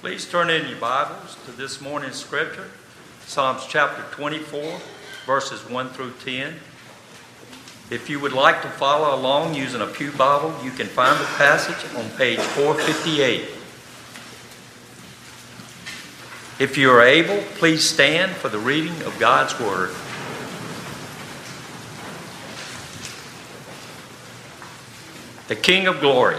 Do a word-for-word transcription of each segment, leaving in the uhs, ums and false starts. Please turn in your Bibles to this morning's scripture, Psalms chapter twenty-four, verses one through ten. If you would like to follow along using a pew Bible, you can find the passage on page four fifty-eight. If you are able, please stand for the reading of God's Word. The King of Glory.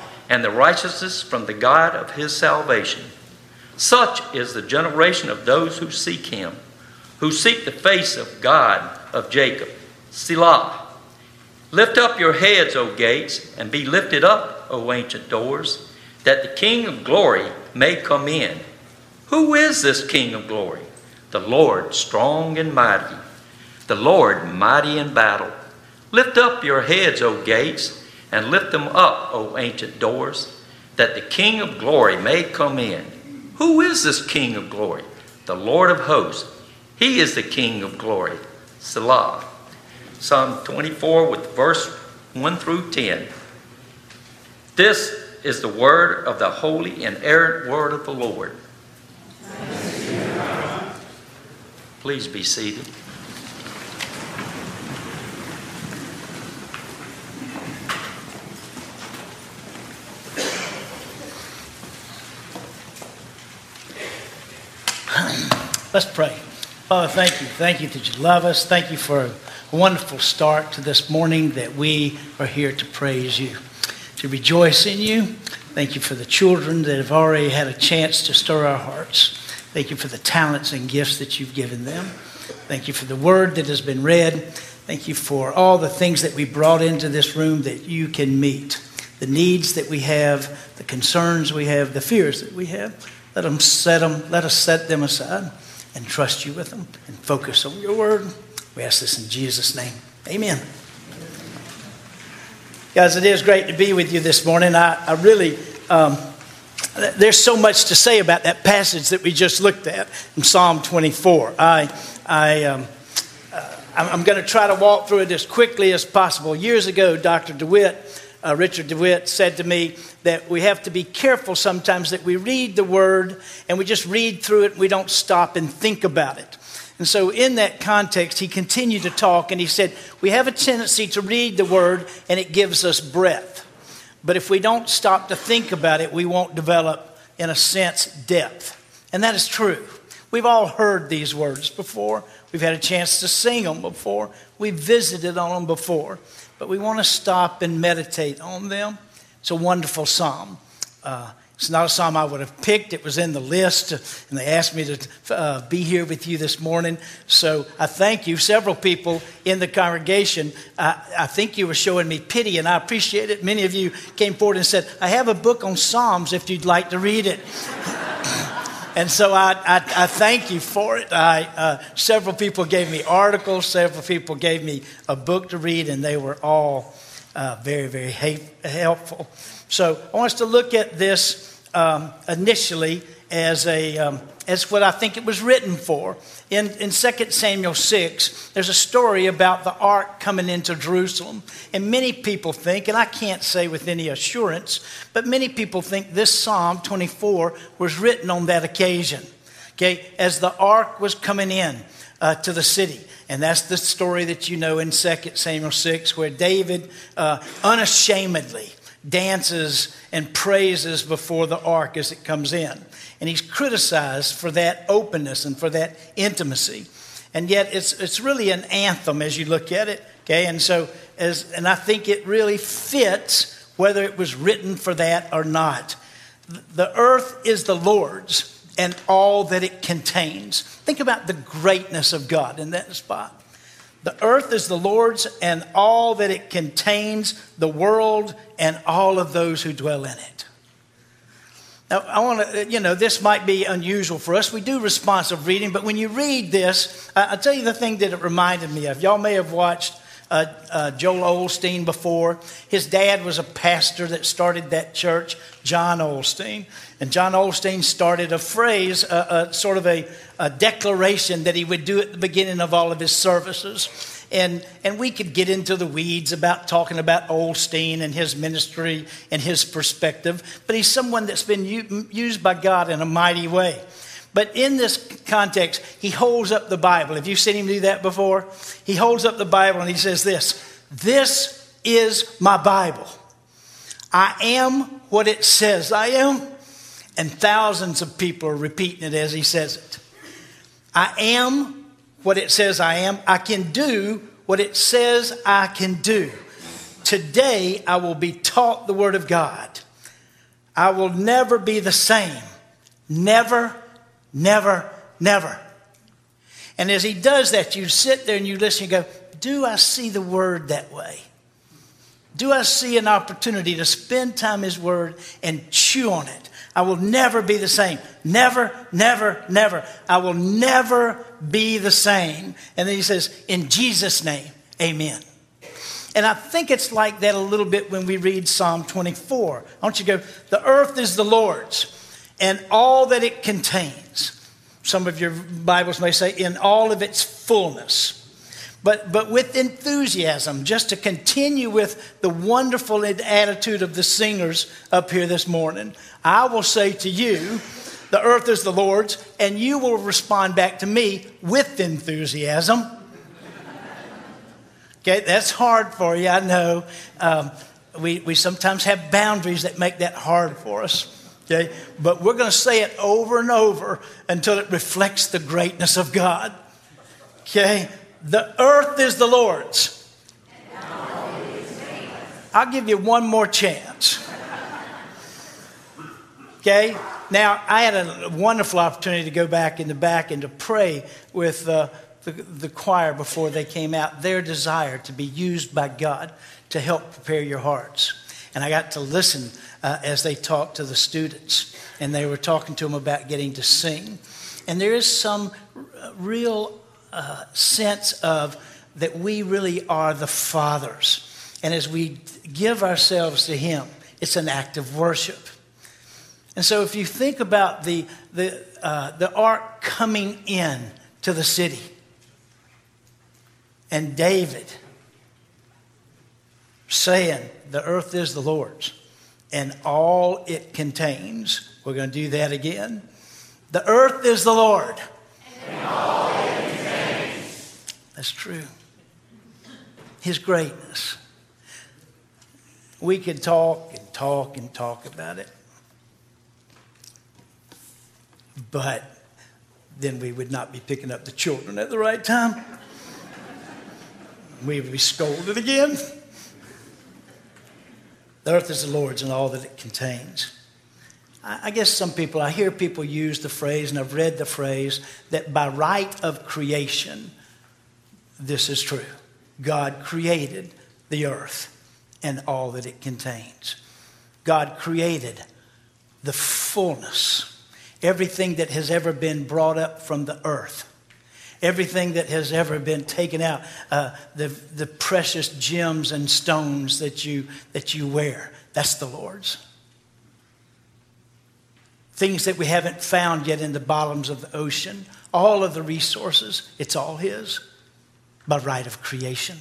and the righteousness from the God of his salvation. Such is the generation of those who seek him, who seek the face of God of Jacob. Selah. Lift up your heads, O gates, and be lifted up, O ancient doors, that the King of glory may come in. Who is this King of glory? The Lord strong and mighty, the Lord mighty in battle. Lift up your heads, O gates, and lift them up, O ancient doors, that the King of glory may come in. Who is this King of glory? The Lord of hosts. He is the King of glory. Selah. Psalm twenty-four with verse one through ten. This is the word of the holy and inerrant word of the Lord. Please be seated. Let's pray. Father, thank you. Thank you that you love us. Thank you for a wonderful start to this morning that we are here to praise you, to rejoice in you. Thank you for the children that have already had a chance to stir our hearts. Thank you for the talents and gifts that you've given them. Thank you for the word that has been read. Thank you for all the things that we brought into this room that you can meet, the needs that we have, the concerns we have, the fears that we have. Let them set them, let us set them aside and trust you with them, and focus on your word. We ask this in Jesus' name. Amen. Amen. Guys, it is great to be with you this morning. I, I really, um, there's so much to say about that passage that we just looked at from Psalm twenty-four. I, I, um, uh, I'm going to try to walk through it as quickly as possible. Years ago, Doctor DeWitt, uh, Richard DeWitt, said to me that we have to be careful sometimes that we read the word and we just read through it and we don't stop and think about it. And so in that context, he continued to talk and he said, we have a tendency to read the word and it gives us breadth. But if we don't stop to think about it, we won't develop, in a sense, depth. And that is true. We've all heard these words before. We've had a chance to sing them before. We've visited on them before. But we want to stop and meditate on them. It's a wonderful psalm. Uh, it's not a psalm I would have picked. It was in the list, and they asked me to uh, be here with you this morning. So I thank you. Several people in the congregation, I, I think you were showing me pity, and I appreciate it. Many of you came forward and said, I have a book on Psalms if you'd like to read it. And so I, I, I thank you for it. I, uh, several people gave me articles. Several people gave me a book to read, and they were all Uh, very, very ha- helpful. So I want us to look at this um, initially as a um, as what I think it was written for. In, in Second Samuel six, there's a story about the ark coming into Jerusalem. And many people think, and I can't say with any assurance, but many people think this Psalm twenty-four was written on that occasion, okay, as the ark was coming in uh, to the city. And that's the story that you know in Second Samuel six, where David uh, unashamedly dances and praises before the ark as it comes in. And he's criticized for that openness and for that intimacy. And yet it's it's really an anthem as you look at it. Okay, and so as and I think it really fits whether it was written for that or not. The earth is the Lord's and all that it contains. Think about the greatness of God in that spot. The earth is the Lord's and all that it contains, the world and all of those who dwell in it. I want to, you know, this might be unusual for us. We do responsive reading, but when you read this, I'll tell you the thing that it reminded me of. Y'all may have watched uh, uh, Joel Osteen before. His dad was a pastor that started that church, John Osteen. And John Osteen started a phrase, uh, uh, sort of a, a declaration that he would do at the beginning of all of his services. And and we could get into the weeds about talking about Osteen and his ministry and his perspective. But he's someone that's been u- used by God in a mighty way. But in this context, he holds up the Bible. Have you seen him do that before? He holds up the Bible and he says this, "This is my Bible. I am what it says I am." And thousands of people are repeating it as he says it. I am what it says I am. I can do what it says I can do. Today, I will be taught the word of God. I will never be the same. Never, never, never. And as he does that, you sit there and you listen and go, do I see the word that way? Do I see an opportunity to spend time in his word and chew on it? I will never be the same. Never, never, never. I will never be the same. And then he says, in Jesus' name, amen. And I think it's like that a little bit when we read Psalm twenty-four. I want you to go, the earth is the Lord's and all that it contains. Some of your Bibles may say, in all of its fullness. But but with enthusiasm, just to continue with the wonderful attitude of the singers up here this morning, I will say to you, the earth is the Lord's, and you will respond back to me with enthusiasm. Okay, that's hard for you, I know. Um, we, we sometimes have boundaries that make that hard for us. Okay, but we're going to say it over and over until it reflects the greatness of God. Okay. The earth is the Lord's. I'll give you one more chance. Okay? Now, I had a wonderful opportunity to go back in the back and to pray with uh, the, the choir before they came out, their desire to be used by God to help prepare your hearts. And I got to listen uh, as they talked to the students, and they were talking to them about getting to sing. And there is some r- real Uh, sense of that we really are the fathers. And as we give ourselves to him, it's an act of worship. And so if you think about the the uh, the ark coming in to the city and David saying, the earth is the Lord's and all it contains. We're going to do that again. The earth is the Lord. And all it contains. That's true. His greatness. We could talk and talk and talk about it. But then we would not be picking up the children at the right time. We would be scolded again. The earth is the Lord's and all that it contains. I guess some people, I hear people use the phrase, and I've read the phrase, that by right of creation, this is true. God created the earth and all that it contains. God created the fullness, everything that has ever been brought up from the earth, everything that has ever been taken out, uh, the the precious gems and stones that you that you wear. That's the Lord's. Things that we haven't found yet in the bottoms of the ocean, all of the resources, it's all his. By right of creation.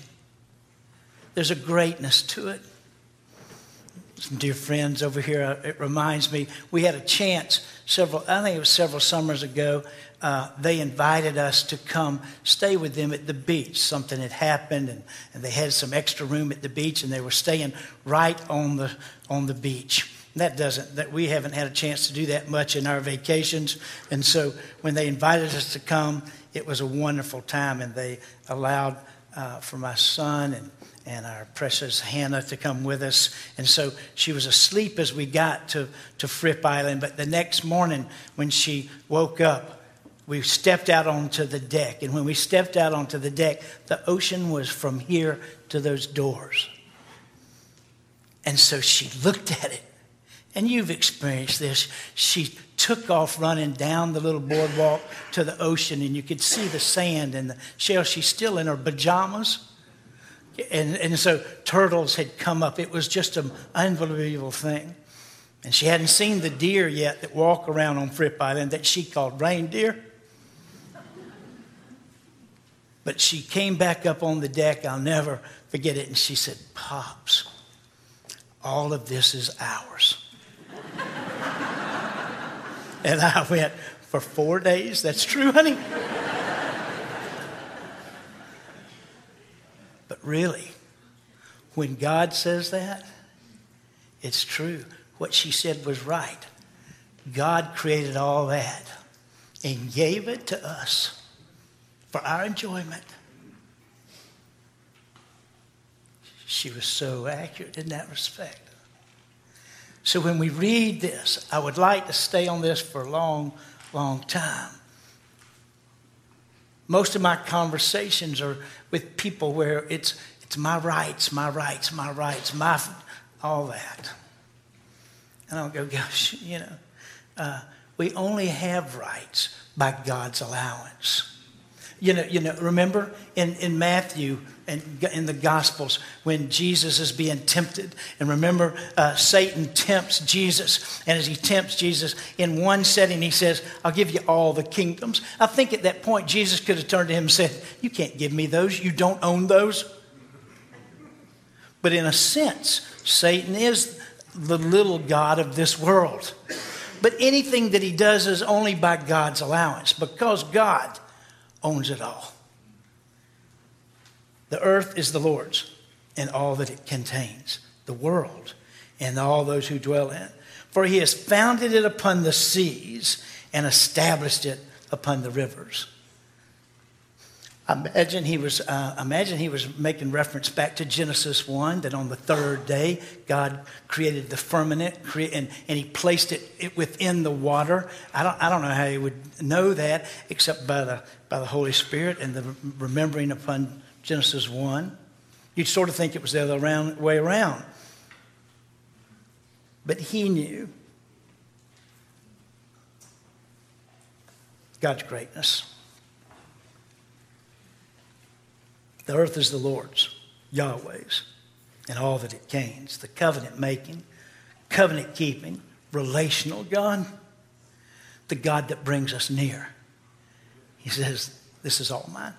There's a greatness to it. Some dear friends over here, it reminds me, we had a chance several, I think it was several summers ago, uh, they invited us to come stay with them at the beach. Something had happened, and, and they had some extra room at the beach, and they were staying right on the on the beach. That doesn't, that we haven't had a chance to do that much in our vacations. And so when they invited us to come, it was a wonderful time, and they allowed uh, for my son and, and our precious Hannah to come with us. And so she was asleep as we got to, to Fripp Island. But the next morning when she woke up, we stepped out onto the deck. And when we stepped out onto the deck, the ocean was from here to those doors. And so she looked at it. and you've experienced this, she took off running down the little boardwalk to the ocean, and you could see the sand and the shell. She's still in her pajamas. And, and so turtles had come up. It was just an unbelievable thing. And she hadn't seen the deer yet that walk around on Fripp Island that she called reindeer. But she came back up on the deck. I'll never forget it. And she said, "Pops, all of this is ours." And I went, "For four days? That's true, honey?" But really, when God says that, it's true. What she said was right. God created all that and gave it to us for our enjoyment. She was so accurate in that respect. So when we read this, I would like to stay on this for a long, long time. Most of my conversations are with people where it's it's my rights, my rights, my rights, my all that. And I'll go, gosh, you know, uh, we only have rights by God's allowance. You know, you know. Remember in, in Matthew and in the Gospels when Jesus is being tempted, and remember uh, Satan tempts Jesus, and as he tempts Jesus, in one setting he says, "I'll give you all the kingdoms." I think at that point Jesus could have turned to him and said, "You can't give me those. You don't own those." But in a sense, Satan is the little god of this world. But anything that he does is only by God's allowance, because God owns it all. The earth is the Lord's and all that it contains, the world and all those who dwell in it. For he has founded it upon the seas and established it upon the rivers. Imagine he was, uh, imagine he was making reference back to Genesis one, that on the third day, God created the firmament cre- and, and he placed it, it within the water. I don't, I don't know how he would know that except by the, by the Holy Spirit and the remembering upon Genesis one. You'd sort of think it was the other round, way around. But he knew God's greatness. The earth is the Lord's, Yahweh's, and all that it contains. The covenant-making, covenant-keeping, relational God, the God that brings us near. He says, "This is all mine."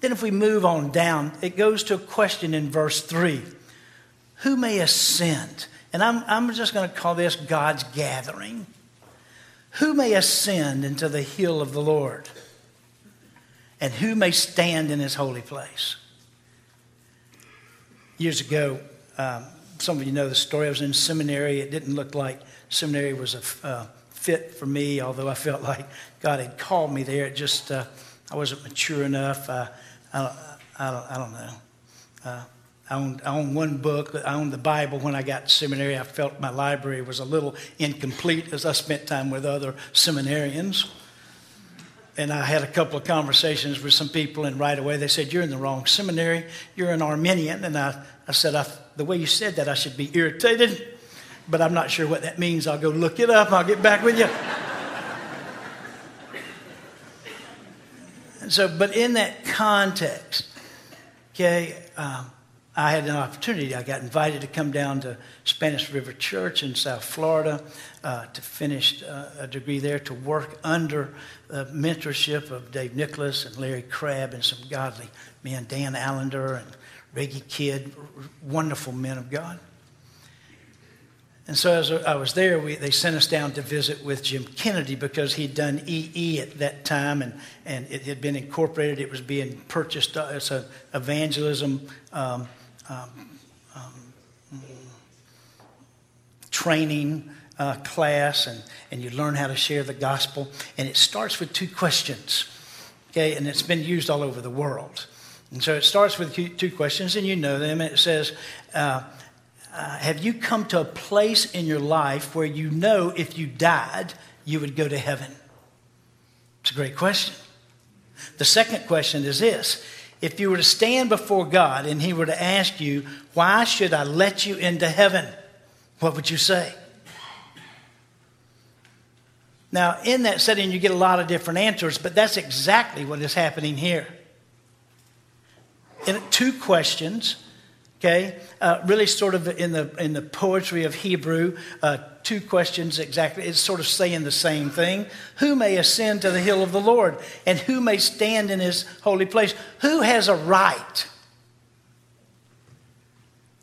Then if we move on down, it goes to a question in verse three. Who may ascend? And I'm, I'm just going to call this God's gathering. Who may ascend into the hill of the Lord? And who may stand in his holy place? Years ago, um, some of you know the story. I was in seminary. It didn't look like seminary was a uh, fit for me, although I felt like God had called me there. It just, uh, I wasn't mature enough. Uh, I, I, don't, I don't know. Uh, I, owned, I owned one book. I owned the Bible when I got to seminary. I felt my library was a little incomplete as I spent time with other seminarians. And I had a couple of conversations with some people, and right away they said, "You're in the wrong seminary. You're an Arminian." And I, I said, I, the way you said that, I should be irritated, but I'm not sure what that means. I'll go look it up. I'll get back with you. And so, but in that context, okay, um, I had an opportunity. I got invited to come down to Spanish River Church in South Florida uh, to finish uh, a degree there, to work under the mentorship of Dave Nicholas and Larry Crabb and some godly men, Dan Allender and Reggie Kidd, wonderful men of God. And so as I was there, we, they sent us down to visit with Jim Kennedy because he'd done E E at that time, and, and it had been incorporated. It was being purchased as an evangelism um Um, um, training uh, class, and, and you learn how to share the gospel. And it starts with two questions, okay? And it's been used all over the world. And so it starts with two questions, and you know them. And it says, uh, uh, have you come to a place in your life where you know if you died, you would go to heaven? It's a great question. The second question is this. If you were to stand before God and he were to ask you, why should I let you into heaven? what would you say? Now, in that setting, you get a lot of different answers, but that's exactly what is happening here. In two questions, okay, uh, really sort of in the in the poetry of Hebrew, uh, two questions exactly. It's sort of saying the same thing. Who may ascend to the hill of the Lord? And who may stand in his holy place? Who has a right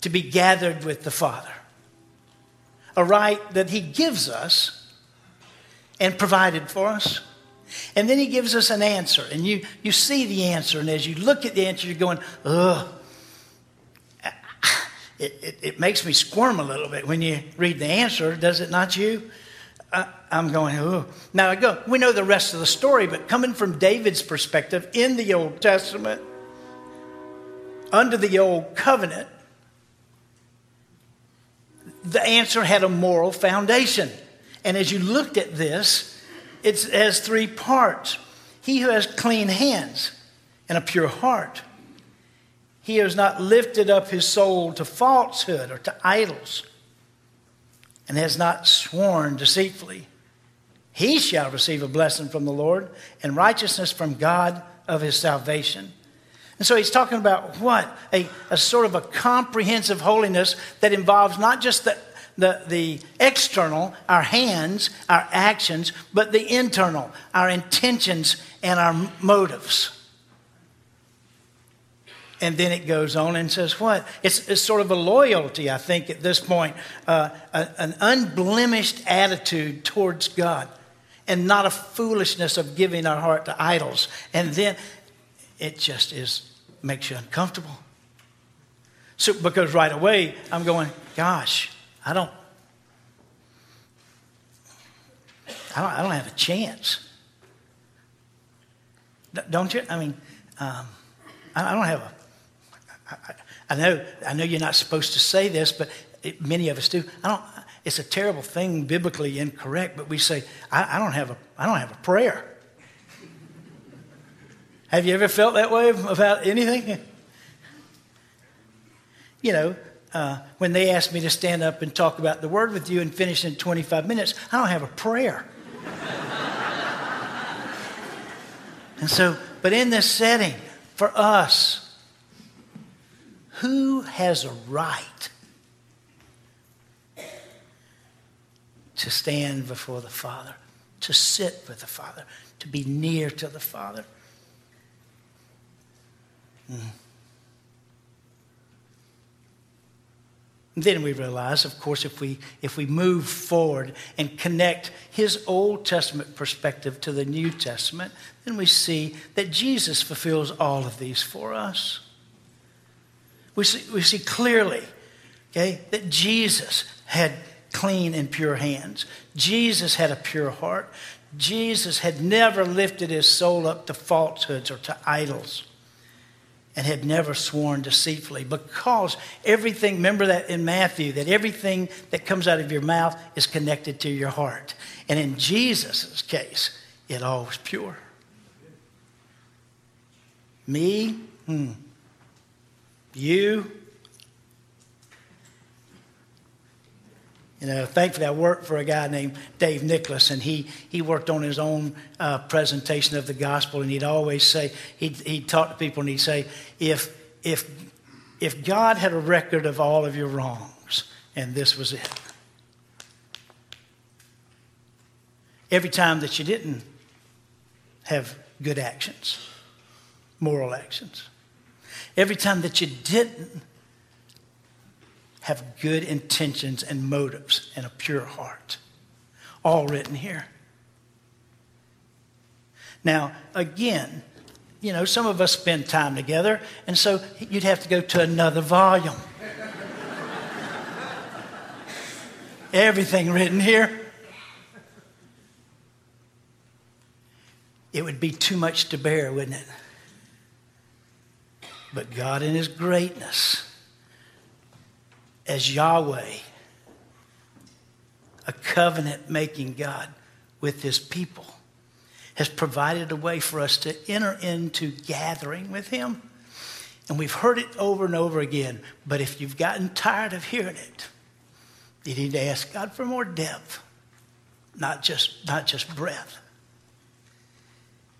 to be gathered with the Father? A right that he gives us and provided for us. And then he gives us an answer. And you, you see the answer. And as you look at the answer, you're going, ugh. It, it, it makes me squirm a little bit when you read the answer. Does it not you? Uh, I'm going, ugh. Now, I go, we know the rest of the story, but coming from David's perspective in the Old Testament, under the Old Covenant, the answer had a moral foundation. And as you looked at this, it has three parts. He who has clean hands and a pure heart. He who has not lifted up his soul to falsehood or to idols and has not sworn deceitfully. He shall receive a blessing from the Lord and righteousness from God of his salvation. And so he's talking about what? A, a sort of a comprehensive holiness that involves not just the The, the external, our hands, our actions, but the internal, our intentions and our motives. And then it goes on and says what? It's, it's sort of a loyalty, I think, at this point, uh, a, an unblemished attitude towards God and not a foolishness of giving our heart to idols. And then it just is makes you uncomfortable. So because right away I'm going, gosh, I don't, I don't. I don't have a chance. Don't you? I mean, um, I don't have a. I, I know. I know you're not supposed to say this, but it, many of us do. I don't. It's a terrible thing, biblically incorrect, but we say, I, I don't have a. I don't have a prayer. Have you ever felt that way about anything? You know. Uh, when they asked me to stand up and talk about the word with you and finish in twenty-five minutes, I don't have a prayer. And so, but in this setting, for us, who has a right to stand before the Father, to sit with the Father, to be near to the Father? Mm. Then we realize, of course, if we if we move forward and connect his Old Testament perspective to the New Testament, then we see that Jesus fulfills all of these for us. We see, we see clearly, okay, that Jesus had clean and pure hands. Jesus had a pure heart. Jesus had never lifted his soul up to falsehoods or to idols. And had never sworn deceitfully, because everything, remember that in Matthew, that everything that comes out of your mouth is connected to your heart. And in Jesus' case, it all was pure. Me, hmm. you, You know, thankfully I worked for a guy named Dave Nicholas, and he, he worked on his own uh, presentation of the gospel, and he'd always say, he'd, he'd talk to people and he'd say, if, if, if God had a record of all of your wrongs, and this was it. Every time that you didn't have good actions, moral actions, every time that you didn't have good intentions and motives and a pure heart. All written here. Now, again, you know, some of us spend time together, and so you'd have to go to another volume. Everything written here. It would be too much to bear, wouldn't it? But God in his greatness, as Yahweh, a covenant-making God with his people, has provided a way for us to enter into gathering with him. And we've heard it over and over again, but if you've gotten tired of hearing it, You need to ask God for more depth, not just, not just breadth.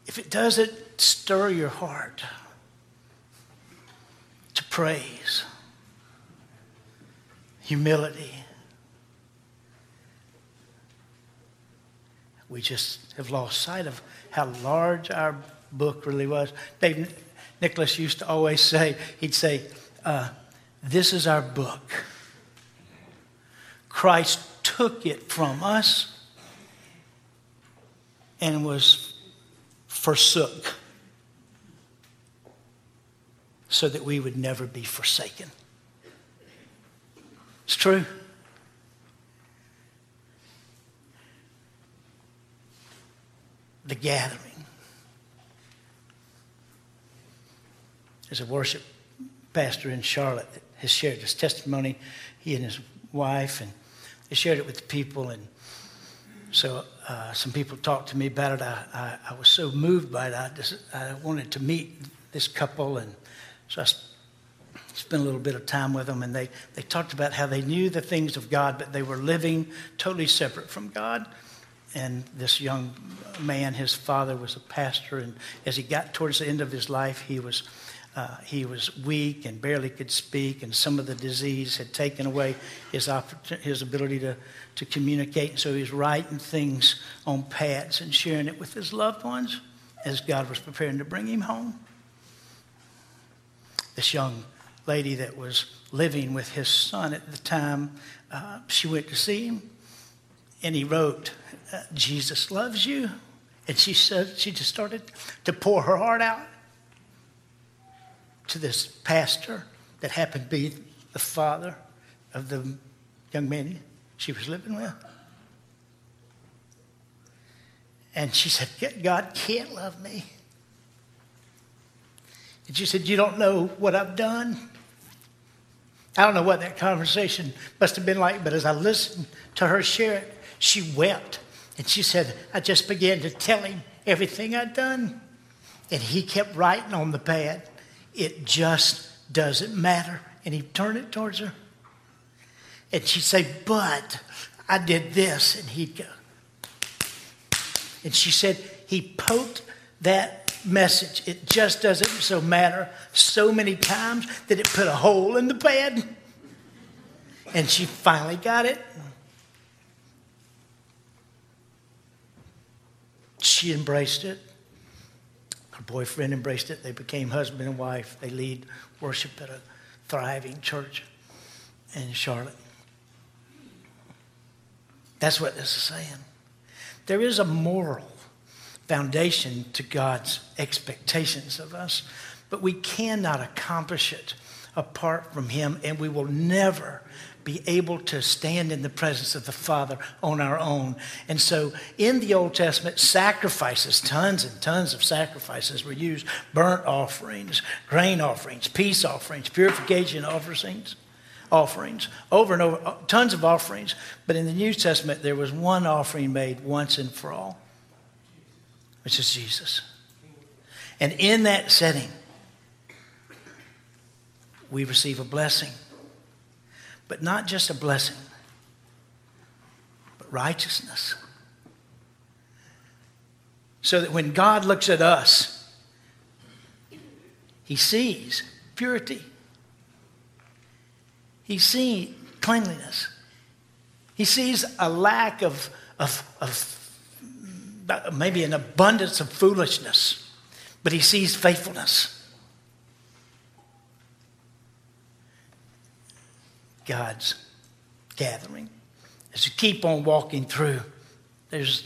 If it doesn't stir your heart to praise, humility, we just have lost sight of how large our book really was. Dave Nicholas used to always say, he'd say, uh, this is our book. Christ took it from us and was forsook so that we would never be forsaken. It's true. The gathering. There's a worship pastor in Charlotte that has shared his testimony, he and his wife, and they shared it with the people. And so uh, some people talked to me about it. I, I, I was so moved by it. I, just, I wanted to meet this couple, and so I spent a little bit of time with them, and they, they talked about how they knew the things of God, but they were living totally separate from God. And this young man, his father was a pastor, and as he got towards the end of his life, he was uh, he was weak and barely could speak, and some of the disease had taken away his his ability to, to communicate. And so he was writing things on pads and sharing it with his loved ones as God was preparing to bring him home. This young lady that was living with his son at the time, uh, she went to see him, and he wrote, Uh, Jesus loves you. And she said, she just started to pour her heart out to this pastor that happened to be the father of the young man she was living with. And she said, God can't love me. And she said, you don't know what I've done. I don't know what that conversation must have been like, but as I listened to her share it, she wept. And she said, I just began to tell him everything I'd done. And he kept writing on the pad, it just doesn't matter. And he turned it towards her. And she'd say, but I did this. And he'd go. And she said, he poked that message, it just doesn't so matter, so many times that it put a hole in the pad. And she finally got it. She embraced it. Her boyfriend embraced it. They became husband and wife. They lead worship at a thriving church in Charlotte. That's what this is saying. There is a moral foundation to God's expectations of us, but we cannot accomplish it apart from Him, and we will never be able to stand in the presence of the Father on our own. And so in the Old Testament, sacrifices, tons and tons of sacrifices were used. Burnt offerings, grain offerings, peace offerings, purification offerings, offerings, over and over, tons of offerings. But in the New Testament, there was one offering made once and for all, which is Jesus. And in that setting, we receive a blessing. But not just a blessing, but righteousness. So that when God looks at us, He sees purity. He sees cleanliness. He sees a lack of, of, of maybe an abundance of foolishness, but He sees faithfulness. God's gathering. As you keep on walking through, there's,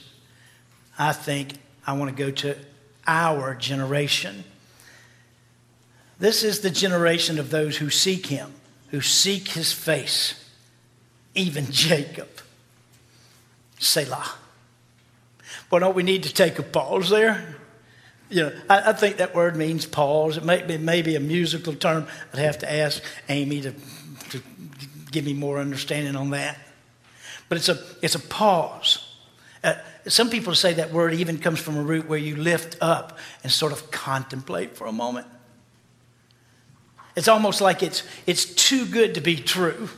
I think, I want to go to our generation. This is the generation of those who seek Him, who seek His face, even Jacob. Selah. Well, don't we need to take a pause there? You know, I, I think that word means pause. It may be, may be a musical term. I'd have to ask Amy to... to give me more understanding on that. But it's a it's a pause. Uh, some people say that word even comes from a root where you lift up and sort of contemplate for a moment. It's almost like it's it's too good to be true.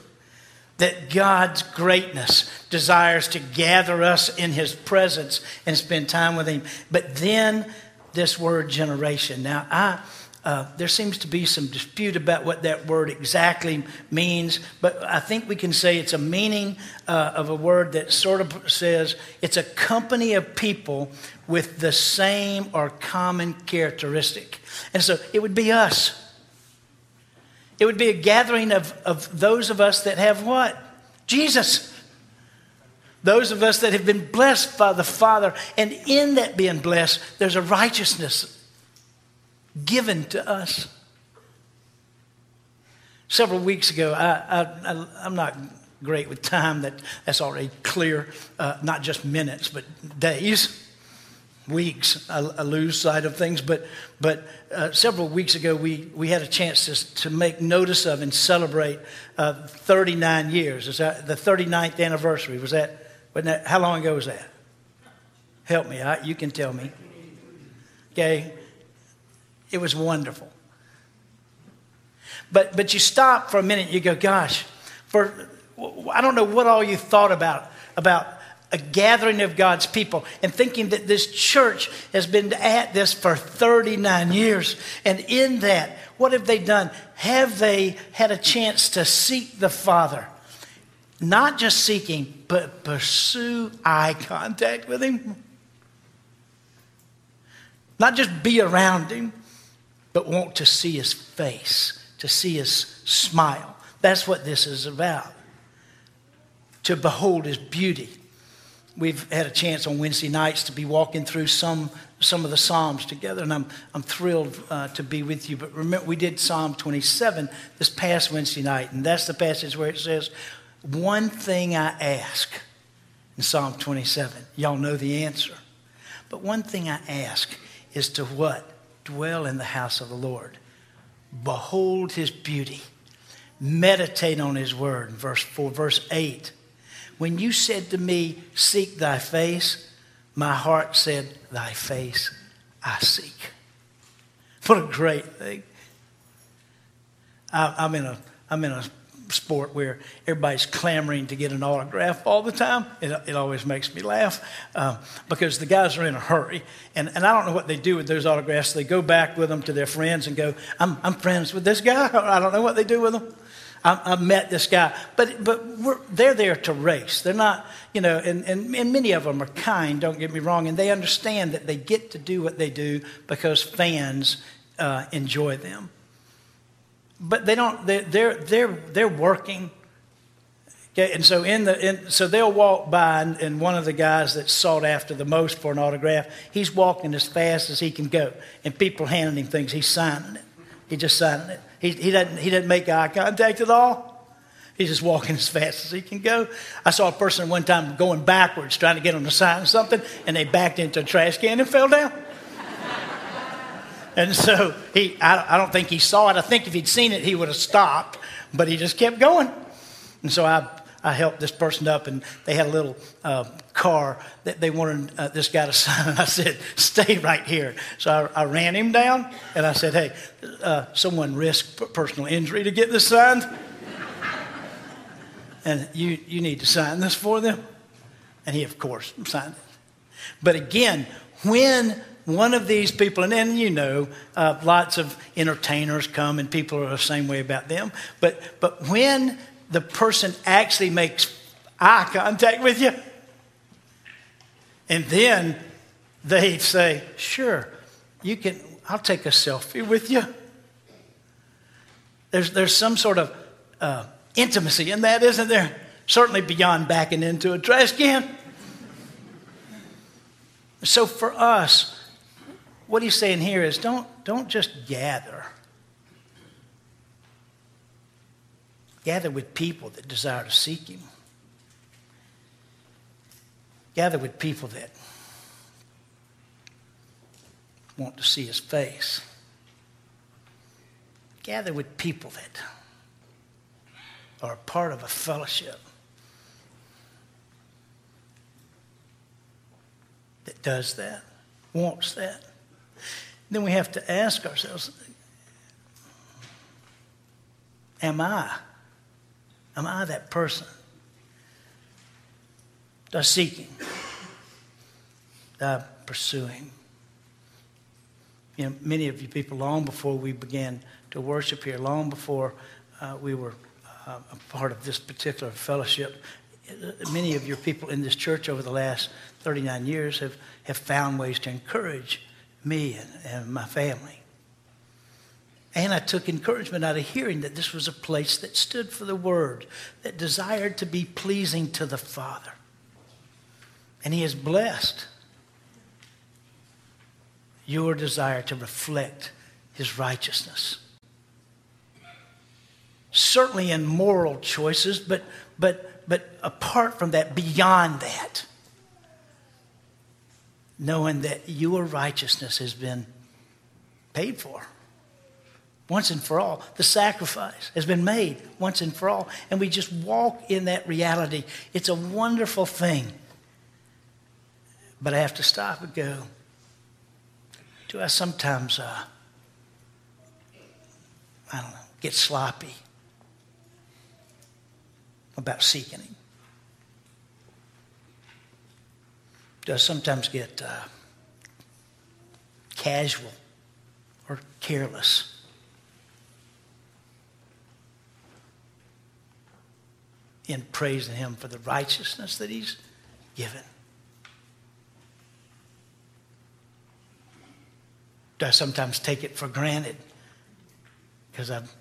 that God's greatness desires to gather us in his presence and spend time with him. But then this word generation. Now, I uh, there seems to be some dispute about what that word exactly means, but I think we can say it's a meaning uh, of a word that sort of says it's a company of people with the same or common characteristic. And so it would be us. It would be a gathering of, of those of us that have what? Jesus. Those of us that have been blessed by the Father. And in that being blessed, there's a righteousness given to us. Several weeks ago, I, I, I, I'm not great with time. That, that's already clear. Uh, not just minutes, but days. Weeks, I, I lose sight of things, but but uh, several weeks ago we, we had a chance to, to make notice of and celebrate uh, thirty-nine years. Is that the thirty-ninth anniversary? Was that, wasn't that? How long ago was that? Help me, I, you can tell me. Okay, it was wonderful. But but you stop for a minute. You go, gosh, for I don't know what all you thought about about. A gathering of God's people, and thinking that this church has been at this for thirty-nine years. And in that, what have they done? Have they had a chance to seek the Father? Not just seeking, but pursue eye contact with him. Not just be around him, but want to see his face, to see his smile. That's what this is about. To behold his beauty. We've had a chance on Wednesday nights to be walking through some some of the Psalms together, and I'm I'm thrilled uh, to be with you. But remember, we did Psalm twenty-seven this past Wednesday night, and that's the passage where it says, "One thing I ask," in Psalm twenty-seven. Y'all know the answer. But one thing I ask is to what? Dwell in the house of the Lord. Behold his beauty. Meditate on his word. In verse four, verse eight. When you said to me, seek thy face, my heart said, thy face I seek. What a great thing. I, I'm in a, I'm in a sport where everybody's clamoring to get an autograph all the time. It, it always makes me laugh um, because the guys are in a hurry. And, and I don't know what they do with those autographs. They go back with them to their friends and go, I'm, I'm friends with this guy. I don't know what they do with them. I met this guy, but but we're, they're there to race. They're not, you know, and, and, and many of them are kind, don't get me wrong, and they understand that they get to do what they do because fans uh, enjoy them. But they don't, they're, they're, they're, they're working. Okay, and so in the in, so they'll walk by, and, and one of the guys that's sought after the most for an autograph, he's walking as fast as he can go, and people handing him things, he's signing it. He's just signing it. He, he, doesn't, he doesn't make eye contact at all. He's just walking as fast as he can go. I saw a person one time going backwards, trying to get him to sign something, and they backed into a trash can and fell down. And so he, I, I don't think he saw it. I think if he'd seen it, he would have stopped, but he just kept going. And so I, I helped this person up, and they had a little uh, car that they wanted uh, this guy to sign. And I said, stay right here. So I, I ran him down, and I said, hey, uh, someone risked personal injury to get this signed. And you, you need to sign this for them. And he, of course, signed it. But again, when one of these people, and then you know, uh, lots of entertainers come, and people are the same way about them. But but when the person actually makes eye contact with you, and then they say, sure, you can, I'll take a selfie with you. There's there's some sort of uh, intimacy in that, isn't there? Certainly beyond backing into a trash can. So for us, what he's saying here is don't don't just gather. Gather with people that desire to seek him. Gather with people that want to see his face. Gather with people that are part of a fellowship that does that, wants that. Then we have to ask ourselves, am I Am I that person that I seek Him, that I pursue Him? You know, many of you people, long before we began to worship here, long before uh, we were uh, a part of this particular fellowship, many of your people in this church over the last thirty-nine years have, have found ways to encourage me and, and my family. And I took encouragement out of hearing that this was a place that stood for the Word, that desired to be pleasing to the Father. And He has blessed your desire to reflect His righteousness. Certainly in moral choices, but but but apart from that, beyond that, knowing that your righteousness has been paid for once and for all. The sacrifice has been made once and for all. And we just walk in that reality. It's a wonderful thing. But I have to stop and go, do I sometimes, uh, I don't know, get sloppy about seeking Him? Do I sometimes get uh, casual or careless? In praising Him for the righteousness that He's given. Do I sometimes take it for granted? Because I've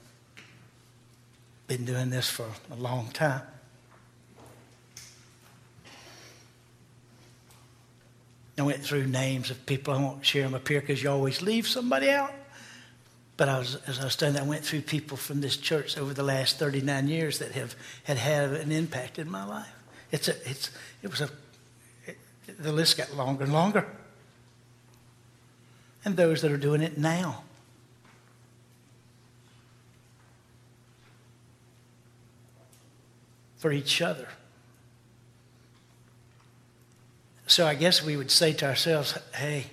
been doing this for a long time. I went through names of people. I won't share them up here because you always leave somebody out. But I was, as I was studying, I went through people from this church over the last thirty-nine years that have had, had an impact in my life. It's a, it's, it was a, it, the list got longer and longer. And those that are doing it now. For each other. So I guess we would say to ourselves, hey,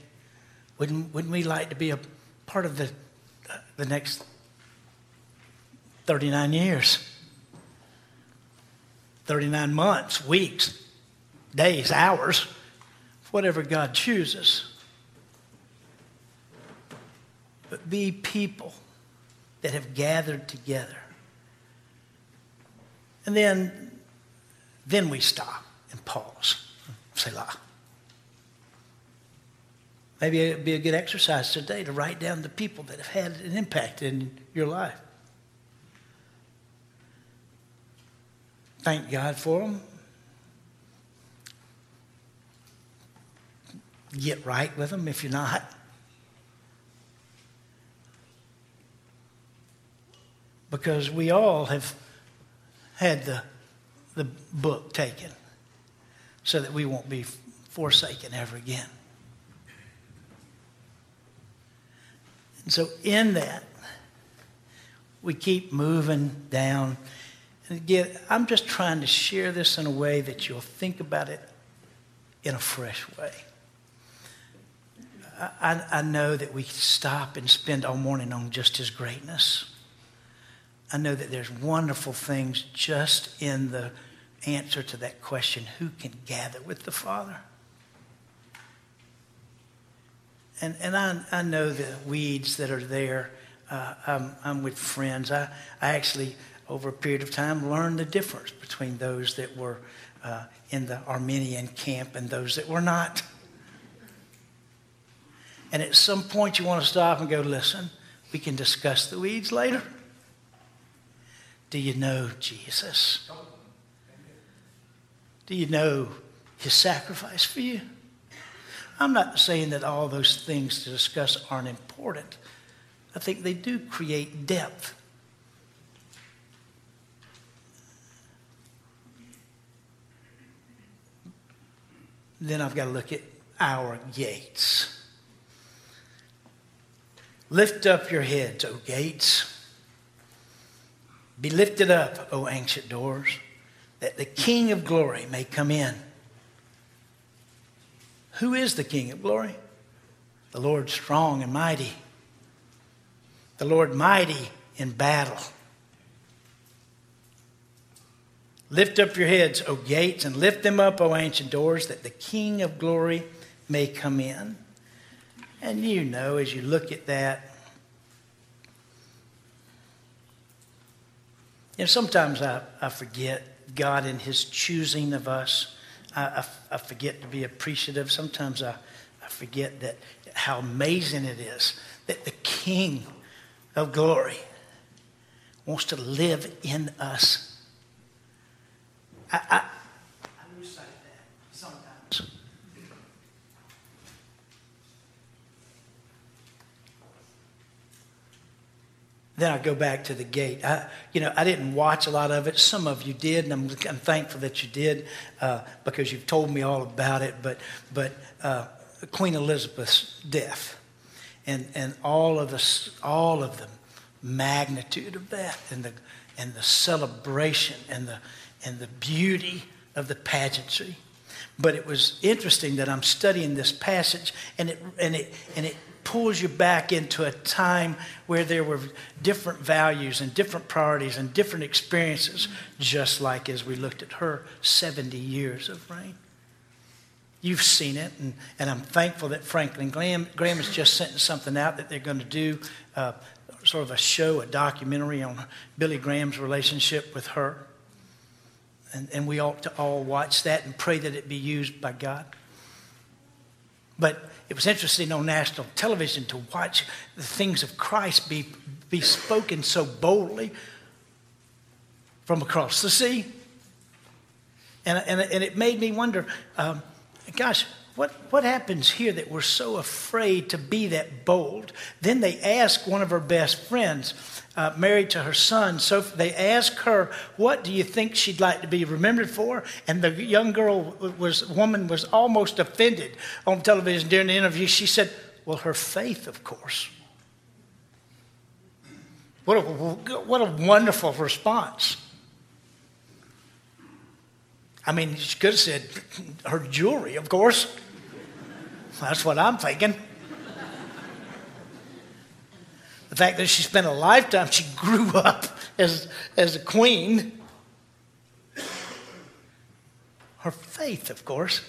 wouldn't, wouldn't we like to be a part of the the next thirty-nine years, thirty-nine months, weeks, days, hours, whatever God chooses. But be people that have gathered together. And then, then we stop and pause and say, "La." Maybe it would be a good exercise today to write down the people that have had an impact in your life. Thank God for them. Get right with them if you're not. Because we all have had the, the book taken so that we won't be forsaken ever again. And so in that, we keep moving down. And again, I'm just trying to share this in a way that you'll think about it in a fresh way. I, I know that we stop and spend all morning on just His greatness. I know that there's wonderful things just in the answer to that question, who can gather with the Father? And and I I know the weeds that are there. Uh, I'm I'm with friends. I, I actually over a period of time learned the difference between those that were uh, in the Armenian camp and those that were not. And at some point you want to stop and go, listen, we can discuss the weeds later. Do you know Jesus? Do you know His sacrifice for you? I'm not saying that all those things to discuss aren't important. I think they do create depth. Then I've got to look at our gates. Lift up your heads, O gates. Be lifted up, O ancient doors, that the King of glory may come in. Who is the King of glory? The Lord strong and mighty. The Lord mighty in battle. Lift up your heads, O gates, and lift them up, O ancient doors, that the King of glory may come in. And you know, as you look at that, you know, sometimes I, I forget God in his choosing of us. I, I, I forget to be appreciative. Sometimes I, I forget that how amazing it is that the King of glory wants to live in us. I, I, I lose sight of that sometimes. Then I go back to the gate. I, you know, I didn't watch a lot of it. Some of you did, and I'm, I'm thankful that you did uh, because you've told me all about it. But, but uh, Queen Elizabeth's death, and and all of the all of the magnitude of that, and the and the celebration, and the and the beauty of the pageantry. But it was interesting that I'm studying this passage, and it and it and it pulls you back into a time where there were different values and different priorities and different experiences, just like as we looked at her seventy years of reign. You've seen it, and, and I'm thankful that Franklin Graham, Graham has just sent something out that they're going to do, uh, sort of a show, a documentary on Billy Graham's relationship with her. And, and we ought to all watch that and pray that it be used by God. But it was interesting on national television to watch the things of Christ be, be spoken so boldly from across the sea. And, and, and it made me wonder, um, gosh, what, what happens here that we're so afraid to be that bold? Then they ask one of her best friends, uh, married to her son, so they ask her, what do you think she'd like to be remembered for? And the young girl was woman was almost offended on television during the interview. She said, well, her faith, of course. What a, what a wonderful response. I mean, she could have said her jewelry, of course. That's what I'm thinking. The fact that she spent a lifetime, she grew up as, as a queen. Her faith, of course.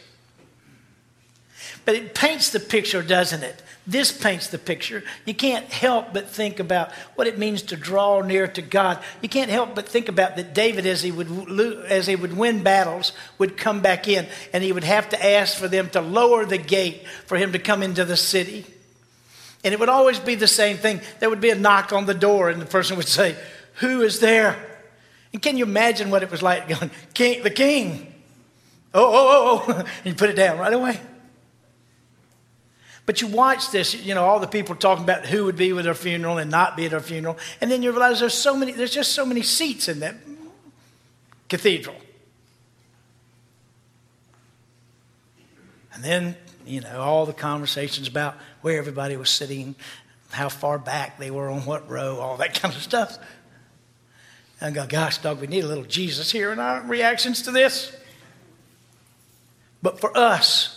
But it paints the picture, doesn't it? This paints the picture. You can't help but think about what it means to draw near to God. You can't help but think about that David, as he would lose, as he would win battles, would come back in, and he would have to ask for them to lower the gate for him to come into the city. And it would always be the same thing. There would be a knock on the door, and the person would say, "Who is there?" And can you imagine what it was like going, "King, the king." Oh, oh, oh, oh. And you put it down right away. But you watch this, you know, all the people talking about who would be with her funeral and not be at her funeral. And then you realize there's so many, there's just so many seats in that cathedral. And then, you know, all the conversations about where everybody was sitting, how far back they were on what row, all that kind of stuff. And I go, gosh, dog, we need a little Jesus here in our reactions to this. But for us,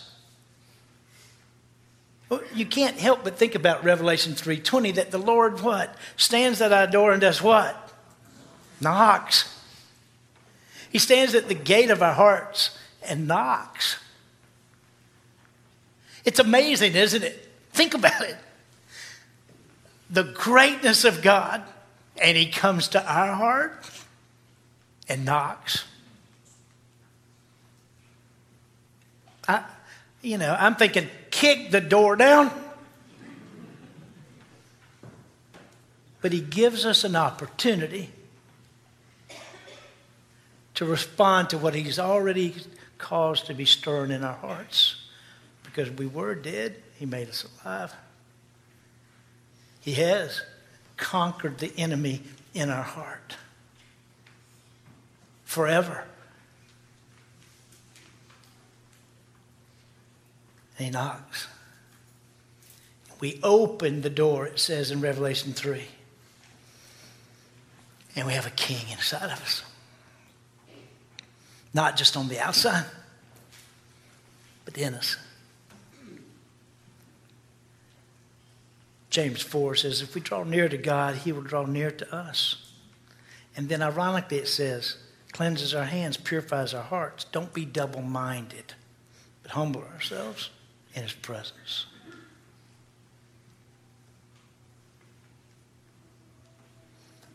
you can't help but think about Revelation three twenty, that the Lord, what? Stands at our door and does what? Knocks. He stands at the gate of our hearts and knocks. It's amazing, isn't it? Think about it. The greatness of God, and he comes to our heart and knocks. I, you know, I'm thinking, kick the door down. But he gives us an opportunity to respond to what he's already caused to be stirring in our hearts. Because we were dead, he made us alive. He has conquered the enemy in our heart forever. And he knocks. We open the door, it says in Revelation three. And we have a king inside of us. Not just on the outside, but in us. James four says, if we draw near to God, he will draw near to us. And then ironically it says, cleanses our hands, purifies our hearts. Don't be double-minded, but humble ourselves in his presence.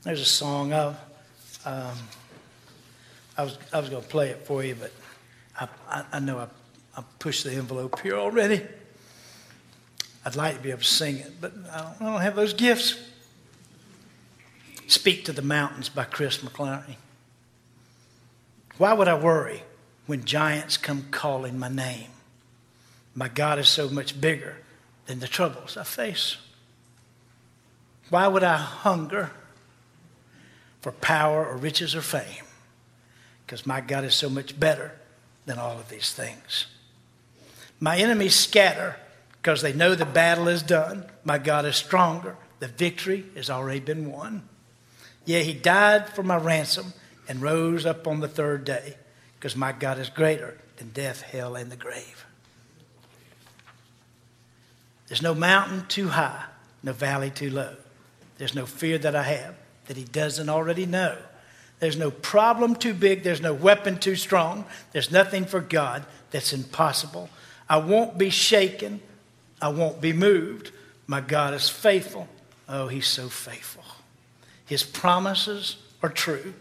There's a song of, um, I was I was going to play it for you, but I, I, I know I, I pushed the envelope here already. I'd like to be able to sing it, but I don't, I don't have those gifts. Speak to the Mountains by Chris McClarny. Why would I worry when giants come calling my name? My God is so much bigger than the troubles I face. Why would I hunger for power or riches or fame? Because my God is so much better than all of these things. My enemies scatter because they know the battle is done. My God is stronger. The victory has already been won. Yea, he died for my ransom and rose up on the third day, because my God is greater than death, hell, and the grave. There's no mountain too high, no valley too low. There's no fear that I have that he doesn't already know. There's no problem too big. There's no weapon too strong. There's nothing for God that's impossible. I won't be shaken. I won't be moved. My God is faithful. Oh, he's so faithful. His promises are true.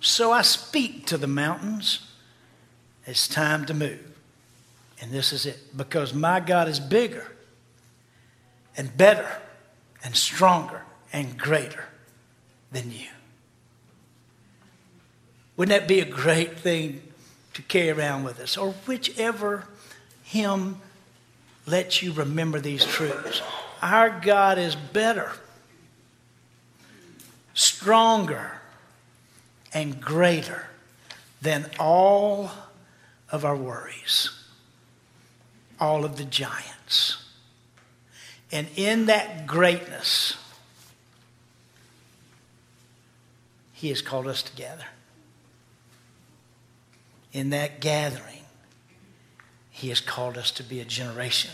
So I speak to the mountains. It's time to move. And this is it. Because my God is bigger and better and stronger and greater than you. Wouldn't that be a great thing to carry around with us? Or whichever hymn lets you remember these truths. Our God is better, stronger, and greater than all of our worries, all of the giants. And in that greatness, he has called us together. In that gathering, he has called us to be a generation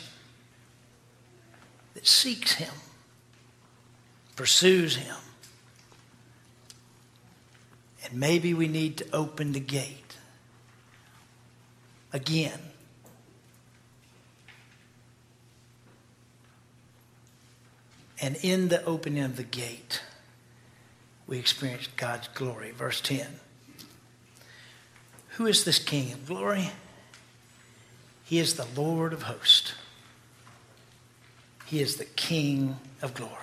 that seeks him, pursues him. And maybe we need to open the gate again. And in the opening of the gate, we experience God's glory. Verse ten. Who is this King of glory? He is the Lord of hosts. He is the King of glory.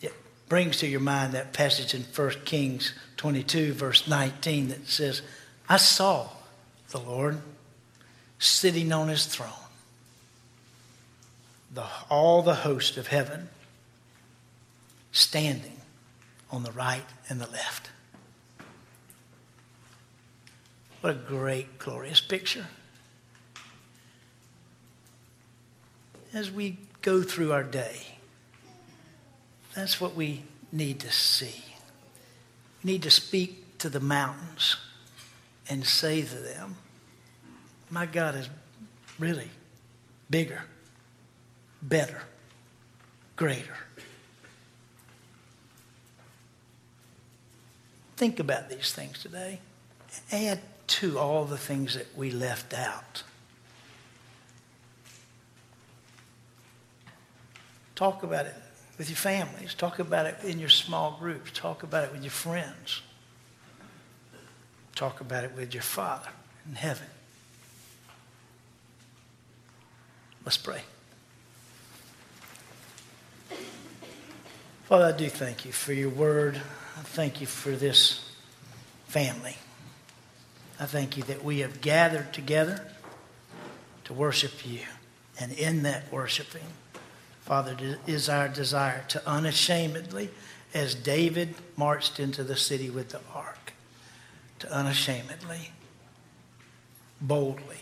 It brings to your mind that passage in First Kings twenty-two, verse nineteen, that says, I saw the Lord sitting on his throne. The, all the host of heaven standing on the right and the left. What a great, glorious picture. As we go through our day, that's what we need to see. We need to speak to the mountains and say to them, my God is really bigger, better, greater. Think about these things today. Add to all the things that we left out. Talk about it with your families. Talk about it in your small groups. Talk about it with your friends. Talk about it with your Father in heaven. Let's pray. Father, I do thank you for your word. I thank you for this family. I thank you that we have gathered together to worship you. And in that worshiping, Father, is our desire to unashamedly, as David marched into the city with the ark, to unashamedly, boldly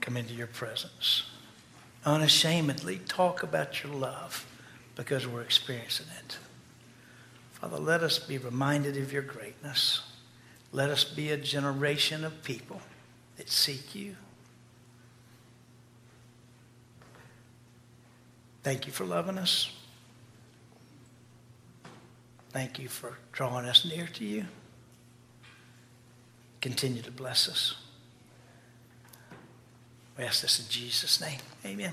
come into your presence. Unashamedly talk about your love because we're experiencing it. Father, let us be reminded of your greatness. Let us be a generation of people that seek you. Thank you for loving us. Thank you for drawing us near to you. Continue to bless us. We ask this in Jesus' name. Amen.